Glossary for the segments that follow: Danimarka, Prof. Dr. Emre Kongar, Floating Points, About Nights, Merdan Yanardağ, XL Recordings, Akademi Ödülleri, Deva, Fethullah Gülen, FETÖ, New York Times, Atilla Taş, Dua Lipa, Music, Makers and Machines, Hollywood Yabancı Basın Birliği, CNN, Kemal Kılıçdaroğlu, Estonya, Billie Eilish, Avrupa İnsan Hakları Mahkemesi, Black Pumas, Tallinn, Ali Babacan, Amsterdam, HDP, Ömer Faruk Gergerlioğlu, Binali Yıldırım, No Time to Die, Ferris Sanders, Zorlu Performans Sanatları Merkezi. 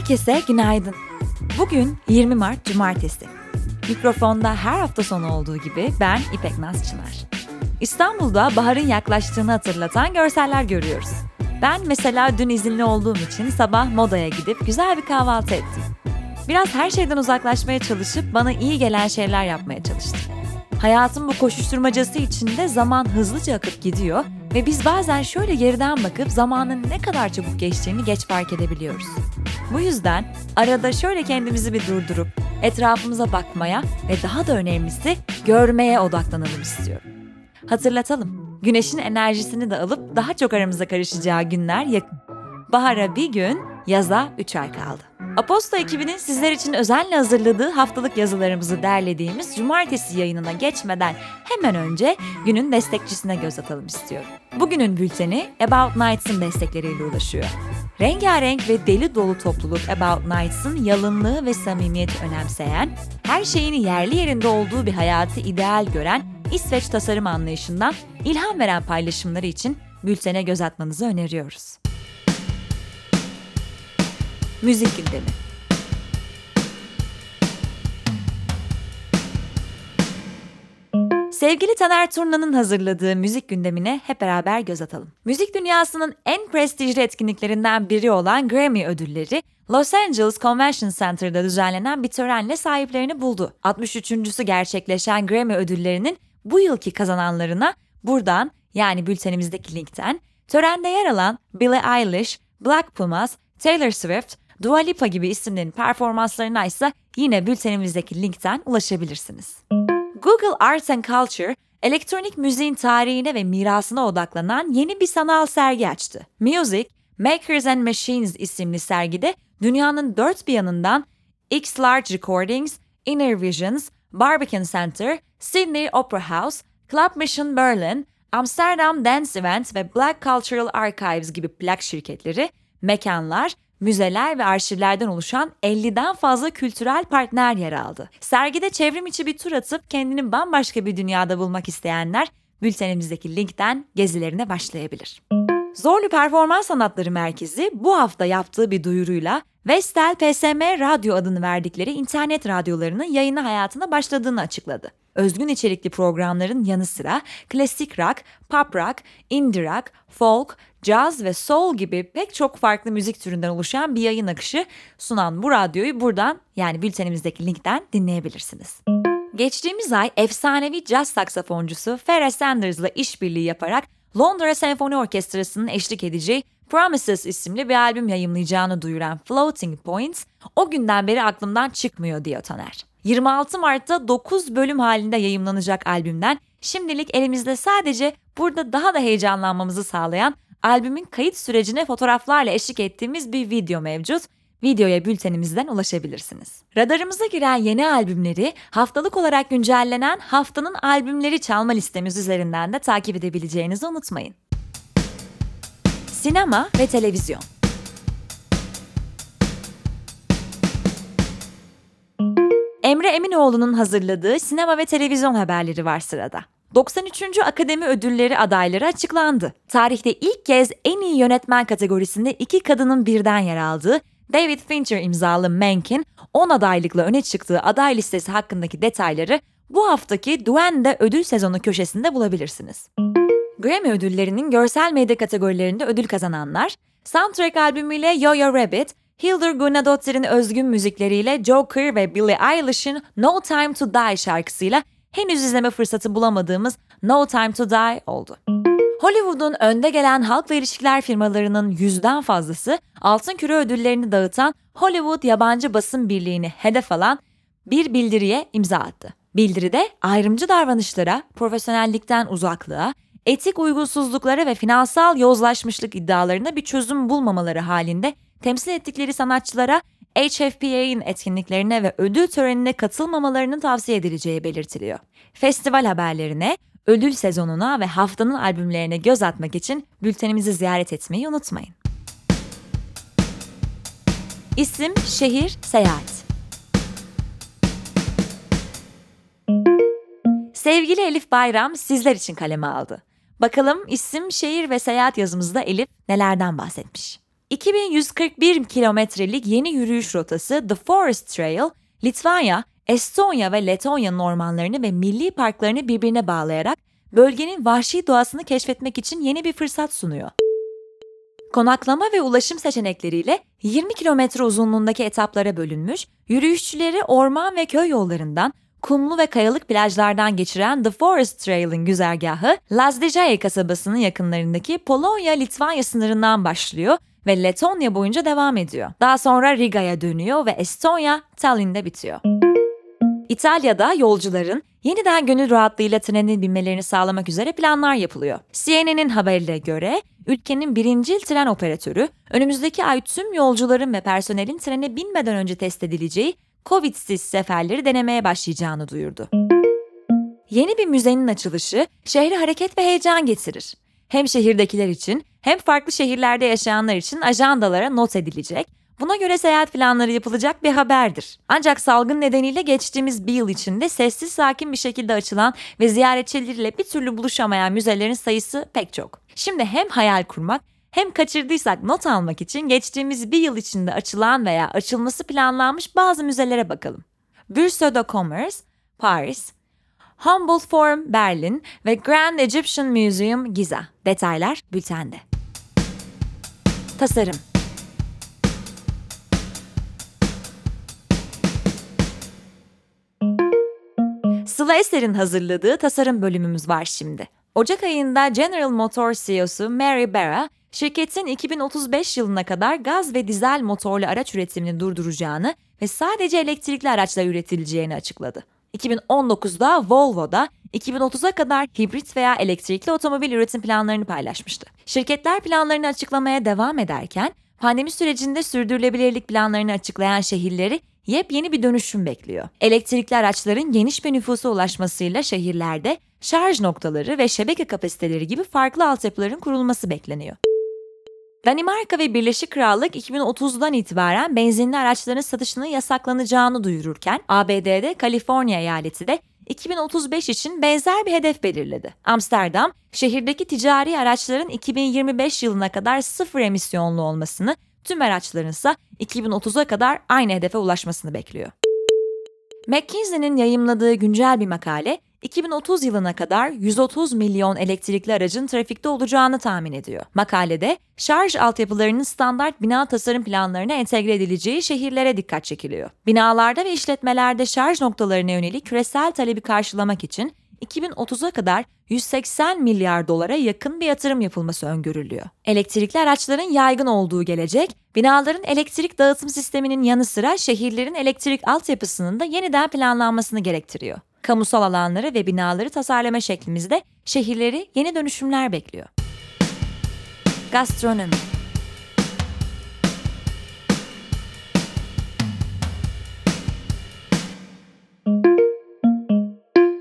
Herkese günaydın. Bugün 20 Mart Cumartesi. Mikrofonda her hafta sonu olduğu gibi ben İpek Naz Çınar. İstanbul'da baharın yaklaştığını hatırlatan görseller görüyoruz. Ben mesela dün izinli olduğum için sabah modaya gidip güzel bir kahvaltı ettim. Biraz her şeyden uzaklaşmaya çalışıp bana iyi gelen şeyler yapmaya çalıştım. Hayatın bu koşuşturmacası içinde zaman hızlıca akıp gidiyor ve biz bazen şöyle geriden bakıp zamanın ne kadar çabuk geçtiğini geç fark edebiliyoruz. Bu yüzden arada şöyle kendimizi bir durdurup etrafımıza bakmaya ve daha da önemlisi görmeye odaklanalım istiyorum. Hatırlatalım, güneşin enerjisini de alıp daha çok aramıza karışacağı günler yakın. Bahara bir gün, yaza 3 ay kaldı. Aposto ekibinin sizler için özenle hazırladığı haftalık yazılarımızı derlediğimiz Cumartesi yayınına geçmeden hemen önce günün destekçisine göz atalım istiyorum. Bugünün bülteni About Nights'ın destekleriyle ulaşıyor. Rengarenk ve deli dolu topluluk About Nights'ın yalınlığı ve samimiyeti önemseyen, her şeyini yerli yerinde olduğu bir hayatı ideal gören İsveç tasarım anlayışından ilham veren paylaşımları için bültene göz atmanızı öneriyoruz. Müzik gündemi. Sevgili Taner Turna'nın hazırladığı müzik gündemine hep beraber göz atalım. Müzik dünyasının en prestijli etkinliklerinden biri olan Grammy Ödülleri, Los Angeles Convention Center'da düzenlenen bir törenle sahiplerini buldu. 63.sü gerçekleşen Grammy Ödülleri'nin bu yılki kazananlarına buradan, yani bültenimizdeki linkten, törende yer alan Billie Eilish, Black Pumas, Taylor Swift, Dua Lipa gibi isimlerin performanslarına ise yine bültenimizdeki linkten ulaşabilirsiniz. Google Arts and Culture, elektronik müziğin tarihine ve mirasına odaklanan yeni bir sanal sergi açtı. Music, Makers and Machines isimli sergide dünyanın dört bir yanından XL Recordings, Inner Visions, Barbican Centre, Sydney Opera House, Club Mission Berlin, Amsterdam Dance Event ve Black Cultural Archives gibi plak şirketleri, mekanlar, müzeler ve arşivlerden oluşan 50'den fazla kültürel partner yer aldı. Sergide çevrim içi bir tur atıp kendini bambaşka bir dünyada bulmak isteyenler bültenimizdeki linkten gezilerine başlayabilir. Zorlu Performans Sanatları Merkezi bu hafta yaptığı bir duyuruyla Vestel PSM Radyo adını verdikleri internet radyolarının yayını hayatına başladığını açıkladı. Özgün içerikli programların yanı sıra klasik rock, pop rock, indie rock, folk, caz ve soul gibi pek çok farklı müzik türünden oluşan bir yayın akışı sunan bu radyoyu buradan, yani bültenimizdeki linkten dinleyebilirsiniz. Geçtiğimiz ay efsanevi caz saksafoncusu Ferris Sanders'la işbirliği yaparak Londra Senfoni Orkestrası'nın eşlik edeceği Promises isimli bir albüm yayımlayacağını duyuran Floating Points, o günden beri aklımdan çıkmıyor diyor Taner. 26 Mart'ta 9 bölüm halinde yayımlanacak albümden şimdilik elimizde sadece burada daha da heyecanlanmamızı sağlayan albümün kayıt sürecine fotoğraflarla eşlik ettiğimiz bir video mevcut. Videoya bültenimizden ulaşabilirsiniz. Radarımıza giren yeni albümleri haftalık olarak güncellenen haftanın albümleri çalma listemiz üzerinden de takip edebileceğinizi unutmayın. Sinema ve televizyon. Emre Eminoğlu'nun hazırladığı sinema ve televizyon haberleri var sırada. 93. Akademi Ödülleri adayları açıklandı. Tarihte ilk kez en iyi yönetmen kategorisinde iki kadının birden yer aldığı David Fincher imzalı Mankin, 10 adaylıkla öne çıktığı aday listesi hakkındaki detayları bu haftaki Duende Ödül Sezonu köşesinde bulabilirsiniz. Grammy Ödülleri'nin görsel medya kategorilerinde ödül kazananlar, soundtrack albümüyle Yo-Yo Rabbit, Hildur Gunnadóttir'in özgün müzikleriyle Joker ve Billie Eilish'in No Time to Die şarkısıyla henüz izleme fırsatı bulamadığımız No Time to Die oldu. Hollywood'un önde gelen halkla ilişkiler firmalarının 100'den fazlası Altın Küre ödüllerini dağıtan Hollywood Yabancı Basın Birliği'ni hedef alan bir bildiriye imza attı. Bildiride ayrımcı davranışlara, profesyonellikten uzaklığa, etik uygunsuzluklara ve finansal yozlaşmışlık iddialarına bir çözüm bulmamaları halinde temsil ettikleri sanatçılara HFPA'nin etkinliklerine ve ödül törenine katılmamalarının tavsiye edileceği belirtiliyor. Festival haberlerine, ödül sezonuna ve haftanın albümlerine göz atmak için bültenimizi ziyaret etmeyi unutmayın. İsim, şehir, seyahat. Sevgili Elif Bayram sizler için kaleme aldı. Bakalım isim, şehir ve seyahat yazımızda Elif nelerden bahsetmiş? 2141 kilometrelik yeni yürüyüş rotası The Forest Trail, Litvanya, Estonya ve Letonya'nın ormanlarını ve milli parklarını birbirine bağlayarak bölgenin vahşi doğasını keşfetmek için yeni bir fırsat sunuyor. Konaklama ve ulaşım seçenekleriyle 20 kilometre uzunluğundaki etaplara bölünmüş, yürüyüşçüleri orman ve köy yollarından, kumlu ve kayalık plajlardan geçiren The Forest Trail'in güzergahı, Lazdijaya kasabasının yakınlarındaki Polonya-Litvanya sınırından başlıyor ve Letonya boyunca devam ediyor. Daha sonra Riga'ya dönüyor ve Estonya, Tallinn'de bitiyor. İtalya'da yolcuların yeniden gönül rahatlığıyla trene binmelerini sağlamak üzere planlar yapılıyor. CNN'in haberine göre ülkenin birincil tren operatörü önümüzdeki ay tüm yolcuların ve personelin trene binmeden önce test edileceği Covid'siz seferleri denemeye başlayacağını duyurdu. Yeni bir müzenin açılışı şehre hareket ve heyecan getirir. Hem şehirdekiler için hem farklı şehirlerde yaşayanlar için ajandalara not edilecek, buna göre seyahat planları yapılacak bir haberdir. Ancak salgın nedeniyle geçtiğimiz bir yıl içinde sessiz sakin bir şekilde açılan ve ziyaretçileriyle bir türlü buluşamayan müzelerin sayısı pek çok. Şimdi hem hayal kurmak hem kaçırdıysak not almak için geçtiğimiz bir yıl içinde açılan veya açılması planlanmış bazı müzelere bakalım. Bureau de Commerce, Paris, Humboldt Forum, Berlin ve Grand Egyptian Museum, Giza. Detaylar bültende. Tasarım. Sıla Eser'in hazırladığı tasarım bölümümüz var şimdi. Ocak ayında General Motors CEO'su Mary Barra, şirketin 2035 yılına kadar gaz ve dizel motorlu araç üretimini durduracağını ve sadece elektrikli araçla üretileceğini açıkladı. 2019'da Volvo'da 2030'a kadar hibrit veya elektrikli otomobil üretim planlarını paylaşmıştı. Şirketler planlarını açıklamaya devam ederken, pandemi sürecinde sürdürülebilirlik planlarını açıklayan şehirleri yepyeni bir dönüşüm bekliyor. Elektrikli araçların geniş bir nüfusa ulaşmasıyla şehirlerde şarj noktaları ve şebeke kapasiteleri gibi farklı altyapıların kurulması bekleniyor. Danimarka ve Birleşik Krallık 2030'dan itibaren benzinli araçların satışının yasaklanacağını duyururken, ABD'de Kaliforniya eyaleti de 2035 için benzer bir hedef belirledi. Amsterdam, şehirdeki ticari araçların 2025 yılına kadar sıfır emisyonlu olmasını, tüm araçların ise 2030'a kadar aynı hedefe ulaşmasını bekliyor. McKinsey'nin yayımladığı güncel bir makale, 2030 yılına kadar 130 milyon elektrikli aracın trafikte olacağını tahmin ediyor. Makalede şarj altyapılarının standart bina tasarım planlarına entegre edileceği şehirlere dikkat çekiliyor. Binalarda ve işletmelerde şarj noktalarına yönelik küresel talebi karşılamak için 2030'a kadar 180 milyar dolara yakın bir yatırım yapılması öngörülüyor. Elektrikli araçların yaygın olduğu gelecek, binaların elektrik dağıtım sisteminin yanı sıra şehirlerin elektrik altyapısının da yeniden planlanmasını gerektiriyor. Kamusal alanları ve binaları tasarlama şeklimizde şehirleri yeni dönüşümler bekliyor. Gastronomi.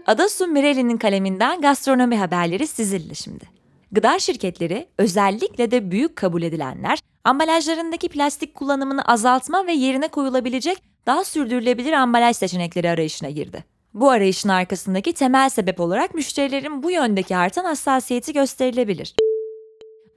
Adasu Mireli'nin kaleminden gastronomi haberleri sizinle şimdi. Gıda şirketleri, özellikle de büyük kabul edilenler, ambalajlarındaki plastik kullanımını azaltma ve yerine koyulabilecek daha sürdürülebilir ambalaj seçenekleri arayışına girdi. Bu arayışın arkasındaki temel sebep olarak müşterilerin bu yöndeki artan hassasiyeti gösterilebilir.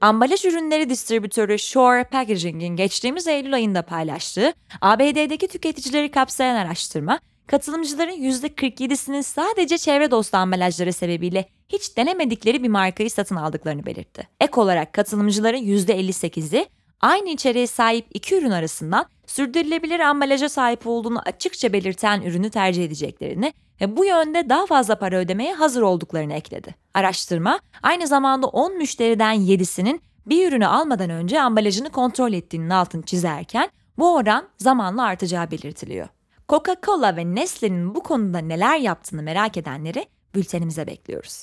Ambalaj ürünleri distribütörü Shore Packaging'in geçtiğimiz Eylül ayında paylaştığı ABD'deki tüketicileri kapsayan araştırma, katılımcıların %47'sinin sadece çevre dostu ambalajları sebebiyle hiç denemedikleri bir markayı satın aldıklarını belirtti. Ek olarak katılımcıların %58'i aynı içeriğe sahip iki ürün arasından sürdürülebilir ambalaja sahip olduğunu açıkça belirten ürünü tercih edeceklerini ve bu yönde daha fazla para ödemeye hazır olduklarını ekledi. Araştırma aynı zamanda 10 müşteriden 7'sinin bir ürünü almadan önce ambalajını kontrol ettiğinin altını çizerken bu oran zamanla artacağı belirtiliyor. Coca-Cola ve Nestlé'nin bu konuda neler yaptığını merak edenleri bültenimize bekliyoruz.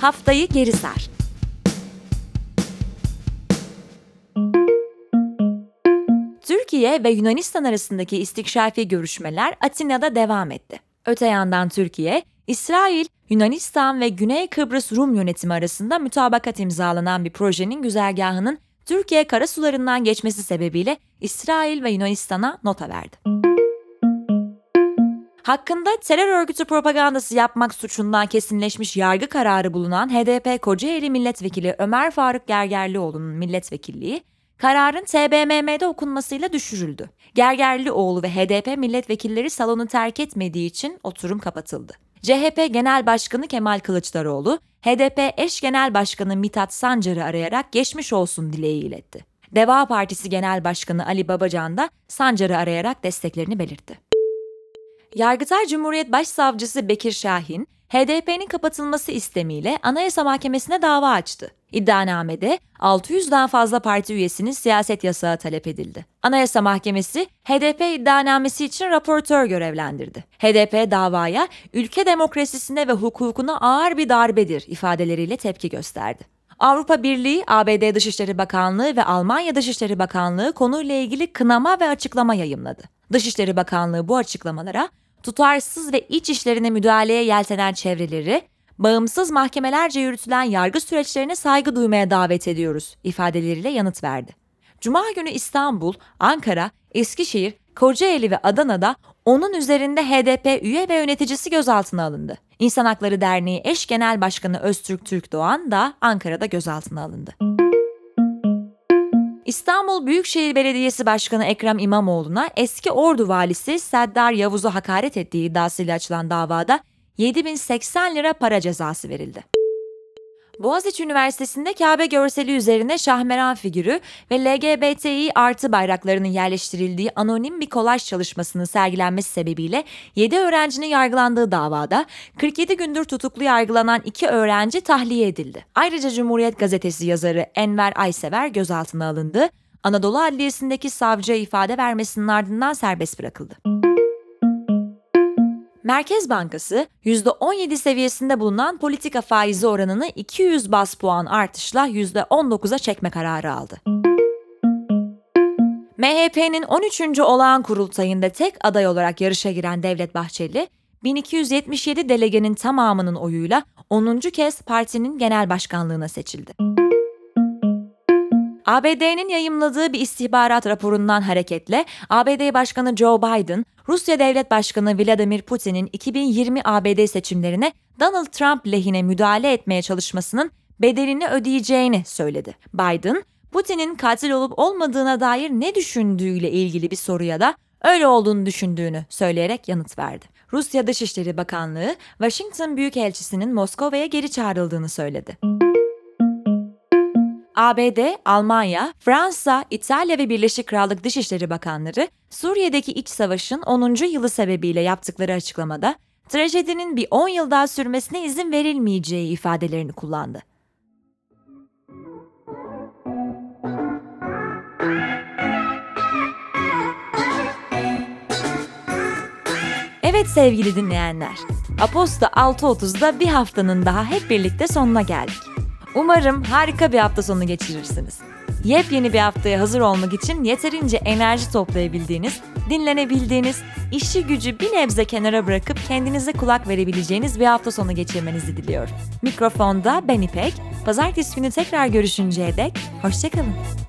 Haftayı geri sar. Türkiye ve Yunanistan arasındaki istikşafi görüşmeler Atina'da devam etti. Öte yandan Türkiye, İsrail, Yunanistan ve Güney Kıbrıs Rum yönetimi arasında mutabakat imzalanan bir projenin güzergahının Türkiye karasularından geçmesi sebebiyle İsrail ve Yunanistan'a nota verdi. Hakkında terör örgütü propagandası yapmak suçundan kesinleşmiş yargı kararı bulunan HDP Kocaeli Milletvekili Ömer Faruk Gergerlioğlu'nun milletvekilliği, kararın TBMM'de okunmasıyla düşürüldü. Gergerlioğlu ve HDP milletvekilleri salonu terk etmediği için oturum kapatıldı. CHP Genel Başkanı Kemal Kılıçdaroğlu, HDP eş genel başkanı Mithat Sancar'ı arayarak geçmiş olsun dileği iletti. Deva Partisi Genel Başkanı Ali Babacan da Sancar'ı arayarak desteklerini belirtti. Yargıtay Cumhuriyet Başsavcısı Bekir Şahin, HDP'nin kapatılması istemiyle Anayasa Mahkemesi'ne dava açtı. İddianamede 600'den fazla parti üyesinin siyaset yasağı talep edildi. Anayasa Mahkemesi HDP iddianamesi için raportör görevlendirdi. HDP davaya ülke demokrasisine ve hukukuna ağır bir darbedir ifadeleriyle tepki gösterdi. Avrupa Birliği, ABD Dışişleri Bakanlığı ve Almanya Dışişleri Bakanlığı konuyla ilgili kınama ve açıklama yayımladı. Dışişleri Bakanlığı bu açıklamalara tutarsız ve iç işlerine müdahaleye yeltenen çevreleri, bağımsız mahkemelerce yürütülen yargı süreçlerine saygı duymaya davet ediyoruz ifadeleriyle yanıt verdi. Cuma günü İstanbul, Ankara, Eskişehir, Kocaeli ve Adana'da onun üzerinde HDP üye ve yöneticisi gözaltına alındı. İnsan Hakları Derneği Eş Genel Başkanı Öztürk Türkdoğan da Ankara'da gözaltına alındı. İstanbul Büyükşehir Belediyesi Başkanı Ekrem İmamoğlu'na eski Ordu valisi Seddar Yavuz'u hakaret ettiği iddiasıyla açılan davada 7.080 lira para cezası verildi. Boğaziçi Üniversitesi'nde Kabe görseli üzerine Şahmeran figürü ve LGBTİ artı bayraklarının yerleştirildiği anonim bir kolaj çalışmasının sergilenmesi sebebiyle 7 öğrencinin yargılandığı davada 47 gündür tutuklu yargılanan 2 öğrenci tahliye edildi. Ayrıca Cumhuriyet Gazetesi yazarı Enver Aysever gözaltına alındı. Anadolu Adliyesi'ndeki savcıya ifade vermesinin ardından serbest bırakıldı. Merkez Bankası, %17 seviyesinde bulunan politika faizi oranını 200 bas puan artışla %19'a çekme kararı aldı. MHP'nin 13. Olağan Kurultayı'nda tek aday olarak yarışa giren Devlet Bahçeli, 1277 delegenin tamamının oyuyla 10. kez partinin genel başkanlığına seçildi. ABD'nin yayımladığı bir istihbarat raporundan hareketle ABD Başkanı Joe Biden, Rusya Devlet Başkanı Vladimir Putin'in 2020 ABD seçimlerine Donald Trump lehine müdahale etmeye çalışmasının bedelini ödeyeceğini söyledi. Biden, Putin'in katil olup olmadığına dair ne düşündüğüyle ilgili bir soruya da öyle olduğunu düşündüğünü söyleyerek yanıt verdi. Rusya Dışişleri Bakanlığı, Washington Büyükelçisi'nin Moskova'ya geri çağrıldığını söyledi. ABD, Almanya, Fransa, İtalya ve Birleşik Krallık Dışişleri Bakanları Suriye'deki iç savaşın 10. yılı sebebiyle yaptıkları açıklamada trajedinin bir 10 yıl daha sürmesine izin verilmeyeceği ifadelerini kullandı. Evet sevgili dinleyenler, Aposto 6.30'da bir haftanın daha hep birlikte sonuna geldik. Umarım harika bir hafta sonu geçirirsiniz. Yepyeni bir haftaya hazır olmak için yeterince enerji toplayabildiğiniz, dinlenebildiğiniz, işi gücü bir nebze kenara bırakıp kendinize kulak verebileceğiniz bir hafta sonu geçirmenizi diliyorum. Mikrofonda ben İpek, pazartesi günü tekrar görüşünceye dek hoşçakalın.